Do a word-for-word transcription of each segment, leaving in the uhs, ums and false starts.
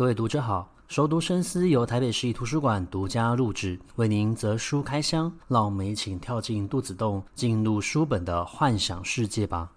各位读者好，熟读深思由台北市立图书馆独家录制，为您择书开箱，让我们一起跳进肚子洞，进入书本的幻想世界吧。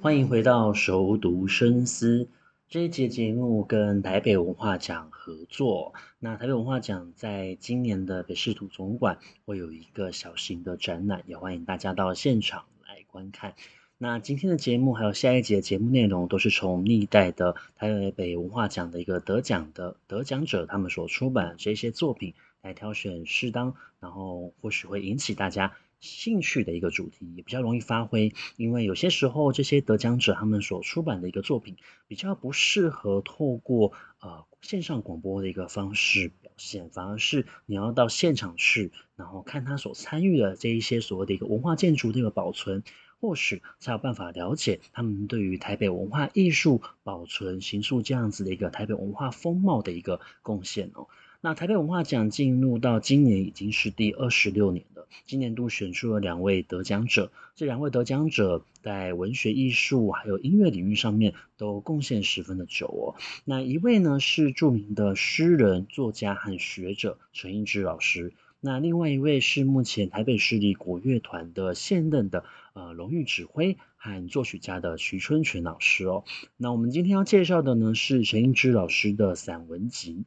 欢迎回到熟读深思，这一节节目跟台北文化奖合作。那台北文化奖在今年的北市图总馆会有一个小型的展览，也欢迎大家到现场来观看。那今天的节目还有下一节节目内容都是从历代的台北文化奖的一个得奖的得奖者他们所出版这些作品来挑选适当，然后或许会引起大家兴趣的一个主题，也比较容易发挥，因为有些时候这些得奖者他们所出版的一个作品比较不适合透过呃线上广播的一个方式表现，反而是你要到现场去，然后看他所参与的这一些所谓的一个文化建筑的一个保存，或许才有办法了解他们对于台北文化艺术保存形塑这样子的一个台北文化风貌的一个贡献哦。那台北文化奖进入到今年已经是第二十六年了，今年度选出了两位得奖者，这两位得奖者在文学艺术还有音乐领域上面都贡献十分的久哦。那一位呢是著名的诗人、作家和学者陈映之老师，那另外一位是目前台北市立国乐团的现任的呃荣誉指挥和作曲家的徐春泉老师哦。那我们今天要介绍的呢是陈映之老师的散文集。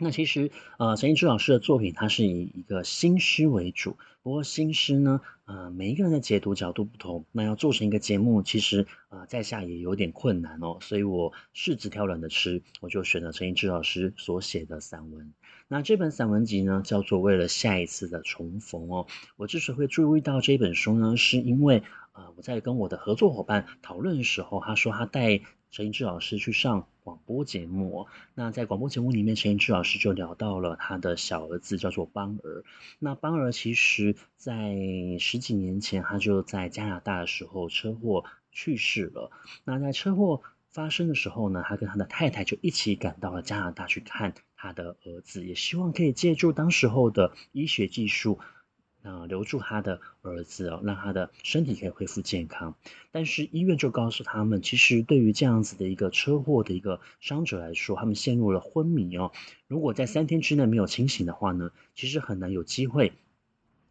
那其实呃，陈映之老师的作品它是以一个新诗为主，不过新诗呢呃，每一个人的解读角度不同，那要做成一个节目其实呃，在下也有点困难哦，所以我柿子挑软的吃，我就选了陈映之老师所写的散文。那这本散文集呢叫做《为了下一次的重逢》哦。我之所以会注意到这本书呢，是因为呃，我在跟我的合作伙伴讨论的时候，他说他带陈映之老师去上广播节目，那在广播节目里面，陈映之老师就聊到了他的小儿子叫做邦儿。那邦儿其实在十几年前他就在加拿大的时候车祸去世了，那在车祸发生的时候呢，他跟他的太太就一起赶到了加拿大去看他的儿子，也希望可以借助当时候的医学技术呃、留住他的儿子哦，让他的身体可以恢复健康。但是医院就告诉他们，其实对于这样子的一个车祸的一个伤者来说，他们陷入了昏迷哦。如果在三天之内没有清醒的话呢，其实很难有机会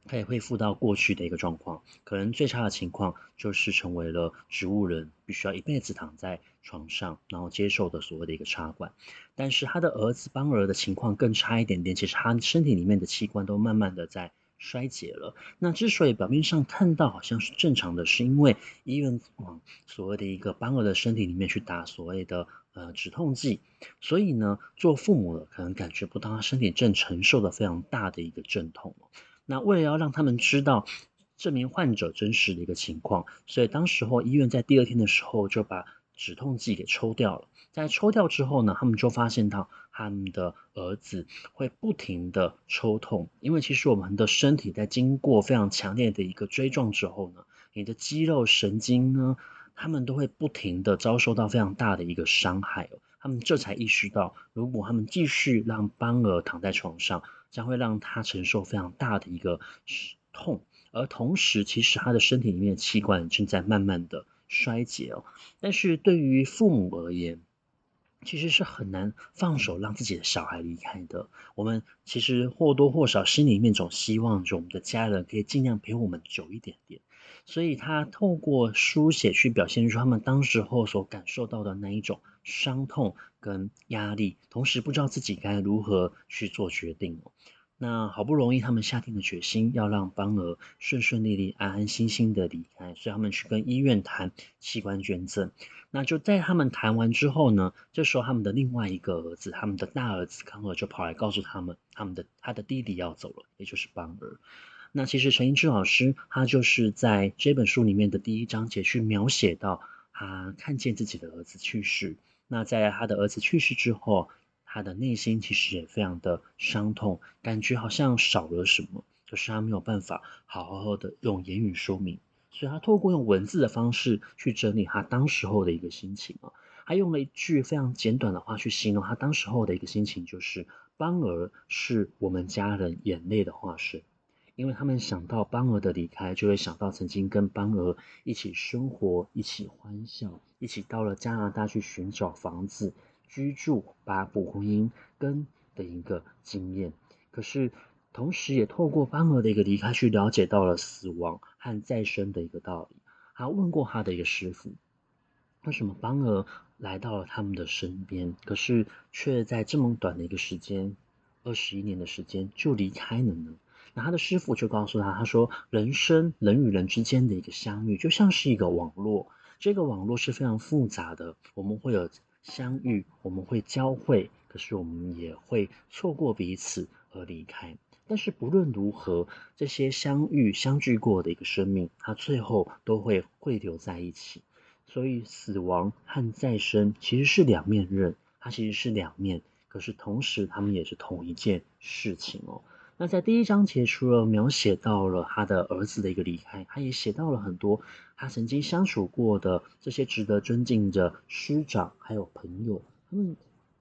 可以恢复到过去的一个状况，可能最差的情况就是成为了植物人，必须要一辈子躺在床上，然后接受的所谓的一个插管。但是他的儿子邦儿的情况更差一点点，其实他身体里面的器官都慢慢的在衰竭了。那之所以表面上看到好像是正常的，是因为医院往所谓的一个邦儿的身体里面去打所谓的呃止痛剂，所以呢做父母的可能感觉不到他身体正承受的非常大的一个阵痛。那为了要让他们知道证明患者真实的一个情况，所以当时候医院在第二天的时候就把止痛剂给抽掉了。在抽掉之后呢，他们就发现到他们的儿子会不停的抽痛，因为其实我们的身体在经过非常强烈的一个追撞之后呢，你的肌肉神经呢，他们都会不停的遭受到非常大的一个伤害哦。他们这才意识到，如果他们继续让邦儿躺在床上，将会让他承受非常大的一个痛，而同时其实他的身体里面的器官正在慢慢的衰竭哦。但是对于父母而言，其实是很难放手让自己的小孩离开的。我们其实或多或少心里面总希望着我们的家人可以尽量陪我们久一点点，所以他透过书写去表现出他们当时候所感受到的那一种伤痛跟压力，同时不知道自己该如何去做决定哦。那好不容易他们下定了决心，要让邦儿顺顺利利、安安心心的离开，所以他们去跟医院谈器官捐赠。那就在他们谈完之后呢，这时候他们的另外一个儿子，他们的大儿子康儿就跑来告诉他们，他们的他的弟弟要走了，也就是邦儿。那其实陈映之老师他就是在这本书里面的第一章节去描写到他看见自己的儿子去世。那在他的儿子去世之后，他的内心其实也非常的伤痛，感觉好像少了什么，可是他没有办法好好的用言语说明，所以他透过用文字的方式去整理他当时候的一个心情啊。他用了一句非常简短的话去形容他当时候的一个心情，就是邦儿是我们家人眼泪的化身，因为他们想到邦儿的离开，就会想到曾经跟邦儿一起生活、一起欢笑、一起到了加拿大去寻找房子居住、把捕婚姻根的一个经验。可是同时也透过邦儿的一个离开，去了解到了死亡和再生的一个道理。他问过他的一个师父，为什么邦儿来到了他们的身边，可是却在这么短的一个时间，二十一年的时间就离开了呢？那他的师父就告诉他，他说人生人与人之间的一个相遇，就像是一个网络，这个网络是非常复杂的，我们会有相遇，我们会交汇，可是我们也会错过彼此而离开。但是不论如何，这些相遇相聚过的一个生命，它最后都会汇流在一起。所以死亡和再生其实是两面刃，它其实是两面，可是同时它们也是同一件事情哦。那在第一章节除了描写到了他的儿子的一个离开，他也写到了很多他曾经相处过的这些值得尊敬的师长还有朋友，他们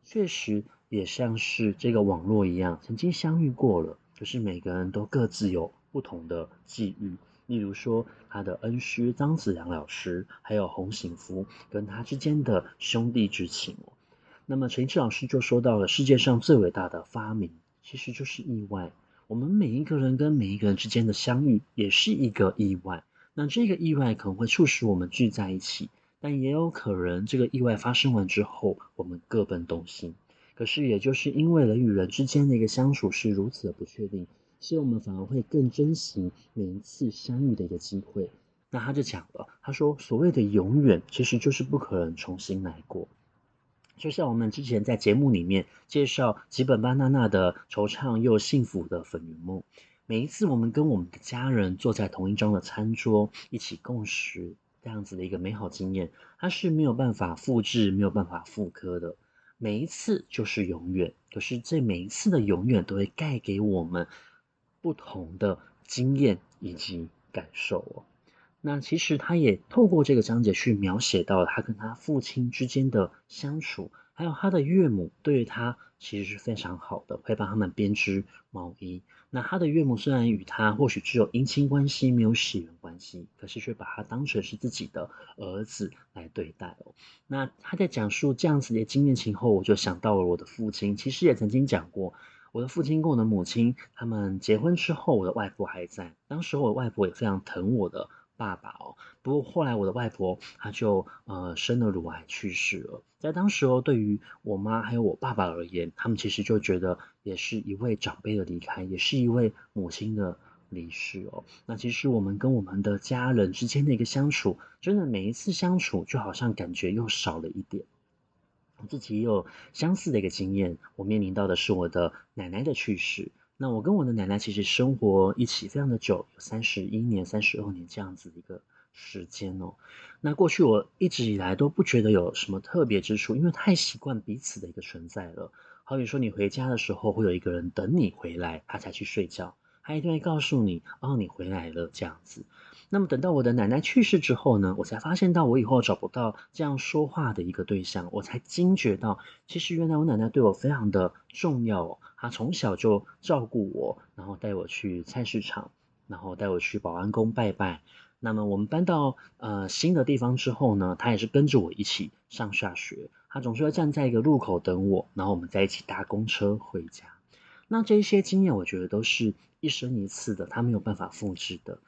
确实也像是这个网络一样，曾经相遇过了，可是每个人都各自有不同的际遇。例如说他的恩师张子良老师，还有洪醒夫跟他之间的兄弟之情。那么陈一智老师就说到了，世界上最伟大的发明其实就是意外，我们每一个人跟每一个人之间的相遇也是一个意外。那这个意外可能会促使我们聚在一起，但也有可能这个意外发生完之后，我们各奔东西。可是也就是因为人与人之间的一个相处是如此的不确定，所以我们反而会更珍惜每一次相遇的一个机会。那他就讲了，他说所谓的永远其实就是不可能重新来过。就像我们之前在节目里面介绍吉本芭娜娜的惆怅又幸福的粉圆梦，每一次我们跟我们的家人坐在同一张的餐桌一起共食，这样子的一个美好经验，它是没有办法复制，没有办法复刻的，每一次就是永远。可是这每一次的永远都会带给我们不同的经验以及感受哦。那其实他也透过这个章节去描写到他跟他父亲之间的相处，还有他的岳母对于他其实是非常好的，会帮他们编织毛衣。那他的岳母虽然与他或许只有姻亲关系，没有血缘关系，可是却把他当成是自己的儿子来对待哦。那他在讲述这样子的经验情后，我就想到了我的父亲，其实也曾经讲过，我的父亲跟我的母亲他们结婚之后，我的外婆还在，当时我的外婆也非常疼我的爸爸哦，不过后来我的外婆她就呃生了乳癌去世了。在当时哦，对于我妈还有我爸爸而言，他们其实就觉得也是一位长辈的离开，也是一位母亲的离世哦。那其实我们跟我们的家人之间的一个相处，真的每一次相处就好像感觉又少了一点。我自己也有相似的一个经验，我面临到的是我的奶奶的去世。那我跟我的奶奶其实生活一起非常的久，有三十一年、三十二年这样子的一个时间哦。那过去我一直以来都不觉得有什么特别之处，因为太习惯彼此的一个存在了。好比说你回家的时候会有一个人等你回来，他才去睡觉，他一定会告诉你哦你回来了这样子。那么等到我的奶奶去世之后呢，我才发现到我以后找不到这样说话的一个对象，我才惊觉到其实原来我奶奶对我非常的重要哦。他从小就照顾我，然后带我去菜市场，然后带我去保安宫拜拜。那么我们搬到呃新的地方之后呢，他也是跟着我一起上下学，他总是会站在一个路口等我，然后我们在一起搭公车回家。那这些经验我觉得都是一生一次的，他没有办法复制的。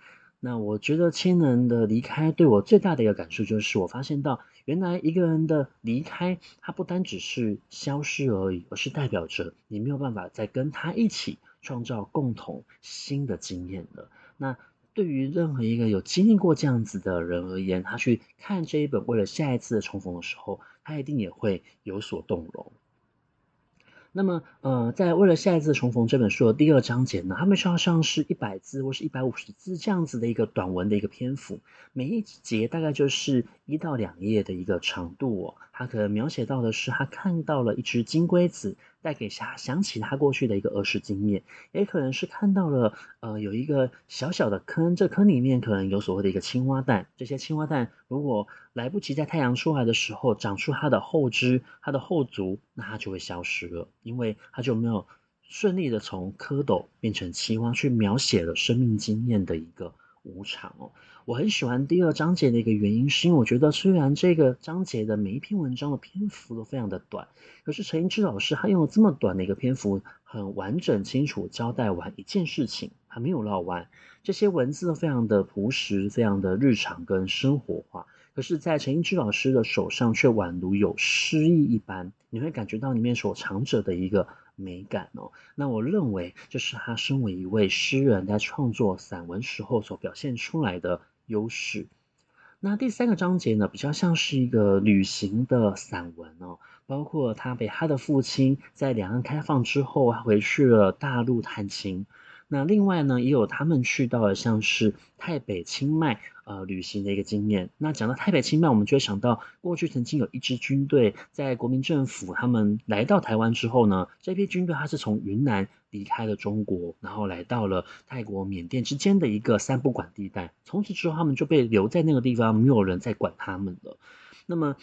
那我觉得亲人的离开对我最大的一个感受，就是我发现到原来一个人的离开，他不单只是消失而已，而是代表着你没有办法再跟他一起创造共同新的经验了。那对于任何一个有经历过这样子的人而言，他去看这一本为了下一次的重逢的时候，他一定也会有所动容。那么呃，在为了下一次重逢这本书的第二章节呢，他们就像是一百字或是一百五十字这样子的一个短文的一个篇幅，每一节大概就是一到两页的一个长度哦。他可能描写到的是他看到了一只金龟子，带给他想起他过去的一个儿时经验，也可能是看到了呃有一个小小的坑，这坑里面可能有所谓的一个青蛙蛋，这些青蛙蛋如果来不及在太阳出来的时候长出它的后肢、它的后足，那它就会消失了，因为它就没有顺利的从蝌蚪变成青蛙，去描写了生命经验的一个无常哦。我很喜欢第二章节的一个原因，是因为我觉得虽然这个章节的每一篇文章的篇幅都非常的短，可是陈一之老师他用了这么短的一个篇幅，很完整清楚交代完一件事情，还没有绕弯。这些文字都非常的朴实，非常的日常跟生活化，可是在陈一之老师的手上却宛如有诗意一般，你会感觉到里面所藏着的一个美感哦。那我认为这是他身为一位诗人在创作散文时候所表现出来的优势。那第三个章节呢，比较像是一个旅行的散文哦，包括他陪他的父亲在两岸开放之后回去了大陆探亲，那另外呢也有他们去到了像是泰北清迈呃旅行的一个经验。那讲到台北清迈，我们就会想到过去曾经有一支军队在国民政府他们来到台湾之后呢，这批军队它是从云南离开了中国，然后来到了泰国缅甸之间的一个三不管地带，从此之后他们就被留在那个地方，没有人再管他们了。那么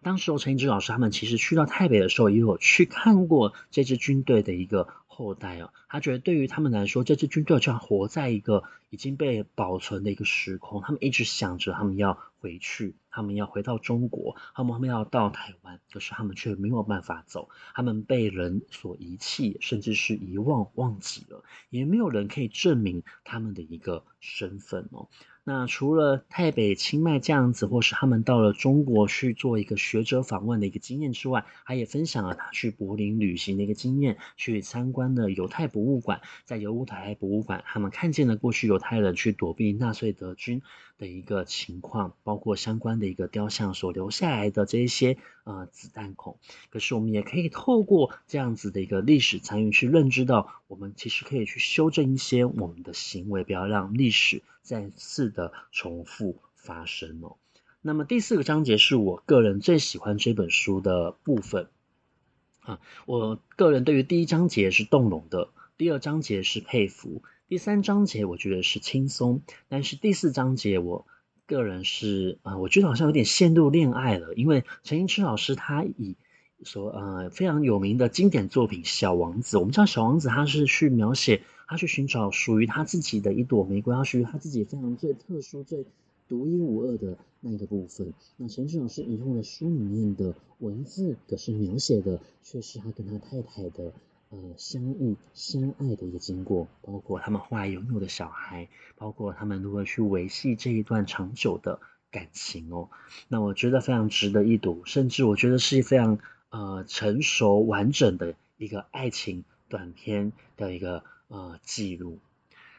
当时陈一之老师他们其实去到泰北的时候，也有去看过这支军队的一个后代哦，他觉得对于他们来说，这支军队就像活在一个已经被保存的一个时空，他们一直想着他们要回去，他们要回到中国，他们要到台湾，可是他们却没有办法走，他们被人所遗弃，甚至是遗忘忘记了，也没有人可以证明他们的一个身份哦。那除了泰北清迈这样子，或是他们到了中国去做一个学者访问的一个经验之外，他也分享了他去柏林旅行的一个经验，去参观了犹太博物馆，在犹太博物馆他们看见了过去犹太人去躲避纳粹德军的一个情况，包括相关的一个雕像所留下来的这一些呃子弹孔。可是我们也可以透过这样子的一个历史参与，去认知到我们其实可以去修正一些我们的行为，不要让历史再次的重复发生哦。那么第四个章节是我个人最喜欢这本书的部分啊，我个人对于第一章节是动容的，第二章节是佩服，第三章节我觉得是轻松，但是第四章节我个人是啊、呃，我觉得好像有点陷入恋爱了，因为陈一之老师他以所呃非常有名的经典作品《小王子》，我们知道《小王子》他是去描写。他去寻找属于他自己的一朵玫瑰，他属于他自己非常最特殊、最独一无二的那个部分。那陈一之老师引用的书里面的文字，可是描写的却是他跟他太太的呃相遇、相爱的一个经过，包括他们后来拥有的小孩，包括他们如何去维系这一段长久的感情哦。那我觉得非常值得一读，甚至我觉得是非常呃成熟、完整的一个爱情短篇的一个。呃，记录。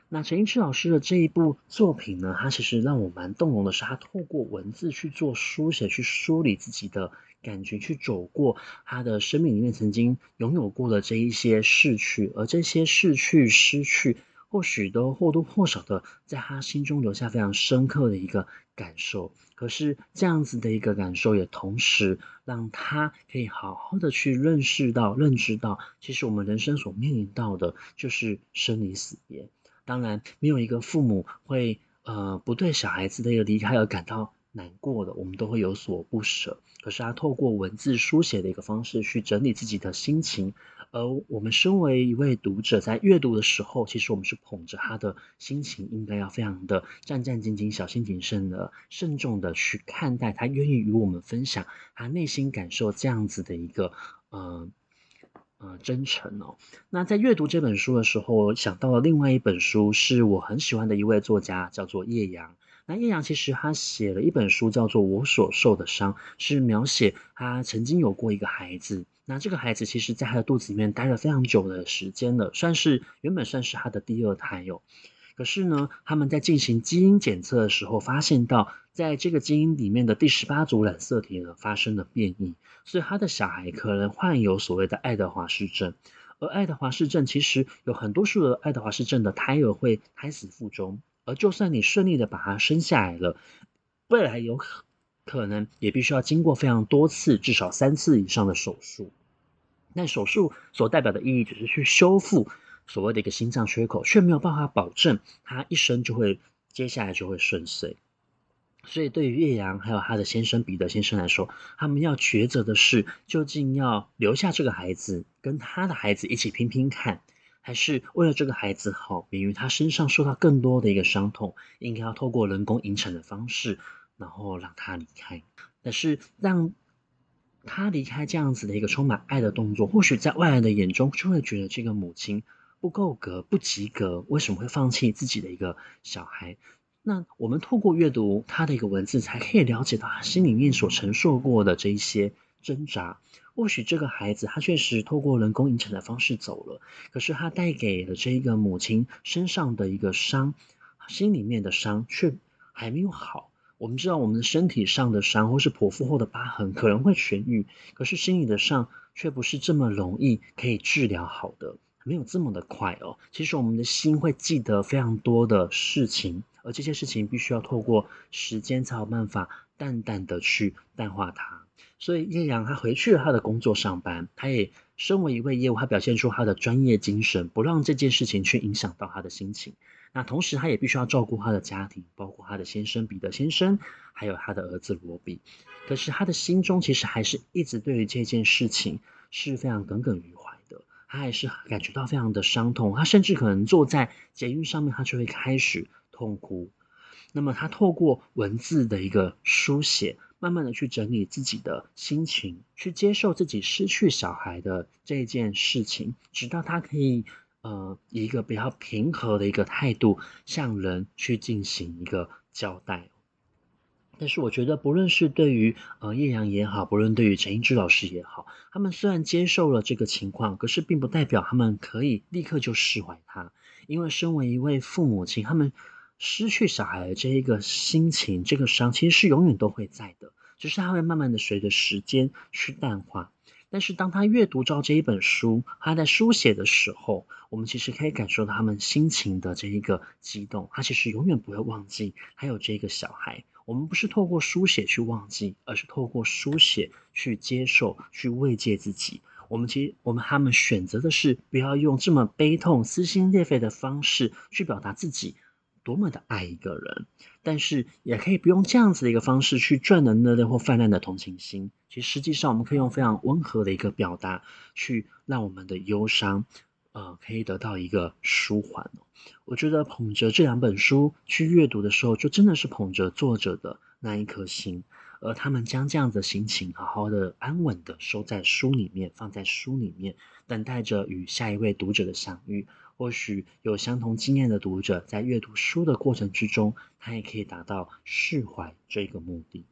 那陈一之老师的这一部作品呢，他其实让我蛮动容的是，他透过文字去做书写，去梳理自己的感觉，去走过他的生命里面曾经拥有过的这一些逝去，而这些逝去、失去，或许都或多或少的在他心中留下非常深刻的一个感受。可是这样子的一个感受，也同时让他可以好好的去认识到、认知到，其实我们人生所面临到的就是生离死别。当然，没有一个父母会呃不对小孩子的一个离开而感到难过的，我们都会有所不舍。可是他透过文字书写的一个方式去整理自己的心情，而我们身为一位读者，在阅读的时候，其实我们是捧着他的心情，应该要非常的战战兢兢、小心谨慎的、慎重的去看待他愿意与我们分享他内心感受这样子的一个呃呃真诚哦。那在阅读这本书的时候，我想到了另外一本书，是我很喜欢的一位作家，叫做叶扬。那叶扬其实他写了一本书叫做《我所受的伤》，是描写他曾经有过一个孩子，那这个孩子其实在他的肚子里面待了非常久的时间了，算是原本算是他的第二胎哦。可是呢，他们在进行基因检测的时候，发现到在这个基因里面的第十八组染色体呢发生了变异，所以他的小孩可能患有所谓的爱德华氏症。而爱德华氏症其实有很多数的爱德华氏症的胎儿会胎死腹中。而就算你顺利的把它生下来了，未来有可能也必须要经过非常多次，至少三次以上的手术。那手术所代表的意义，只是去修复所谓的一个心脏缺口，却没有办法保证他一生就会接下来就会顺遂。所以对于叶阳还有他的先生彼得先生来说，他们要抉择的是究竟要留下这个孩子跟他的孩子一起拼拼看，还是为了这个孩子好，免于他身上受到更多的一个伤痛，应该要透过人工引产的方式然后让他离开。但是让他离开这样子的一个充满爱的动作，或许在外人的眼中就会觉得这个母亲不够格、不及格，为什么会放弃自己的一个小孩？那我们透过阅读他的一个文字，才可以了解到他心里面所陈述过的这一些挣扎。或许这个孩子他确实透过人工引产的方式走了，可是他带给了这一个母亲身上的一个伤，心里面的伤却还没有好。我们知道我们的身体上的伤或是剖腹后的疤痕可能会痊愈，可是心理的伤却不是这么容易可以治疗好的，没有这么的快哦。其实我们的心会记得非常多的事情，而这些事情必须要透过时间才有办法淡淡的去淡化它。所以叶阳他回去了他的工作上班，他也身为一位业务，他表现出他的专业精神，不让这件事情去影响到他的心情。那同时他也必须要照顾他的家庭，包括他的先生彼得先生还有他的儿子罗比。可是他的心中其实还是一直对于这件事情是非常耿耿于怀的，他还是感觉到非常的伤痛，他甚至可能坐在捷运上面他就会开始痛哭。那么他透过文字的一个书写，慢慢的去整理自己的心情，去接受自己失去小孩的这件事情，直到他可以呃，以一个比较平和的一个态度向人去进行一个交代。但是我觉得不论是对于呃叶阳也好，不论对于陈映之老师也好，他们虽然接受了这个情况，可是并不代表他们可以立刻就释怀他，因为身为一位父母亲，他们失去小孩的这一个心情，这个伤其实是永远都会在的，只是他会慢慢的随着时间去淡化。但是当他阅读到这一本书，他在书写的时候，我们其实可以感受到他们心情的这一个激动，他其实永远不会忘记还有这个小孩。我们不是透过书写去忘记，而是透过书写去接受，去慰藉自己。我们其实我们他们选择的是不要用这么悲痛撕心裂肺的方式去表达自己多么的爱一个人，但是也可以不用这样子的一个方式去赚人热泪或泛滥的同情心。其实实际上我们可以用非常温和的一个表达去让我们的忧伤呃，可以得到一个舒缓哦。我觉得捧着这两本书去阅读的时候，就真的是捧着作者的那一颗心，而他们将这样的心情好好的安稳的收在书里面，放在书里面，等待着与下一位读者的相遇。或许有相同经验的读者在阅读书的过程之中，他也可以达到释怀这个目的。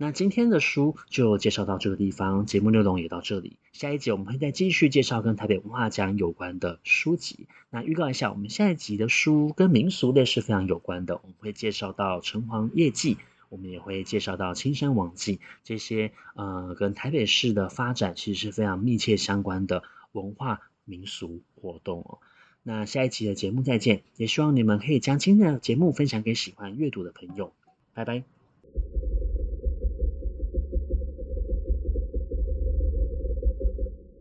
那今天的书就介绍到这个地方，节目内容也到这里。下一集我们会再继续介绍跟台北文化奖有关的书籍。那预告一下，我们下一集的书跟民俗类是非常有关的，我们会介绍到城隍夜祭，我们也会介绍到青山王祭，这些呃跟台北市的发展其实是非常密切相关的文化民俗活动哦。那下一期的节目再见，也希望你们可以将今天的节目分享给喜欢阅读的朋友。拜拜。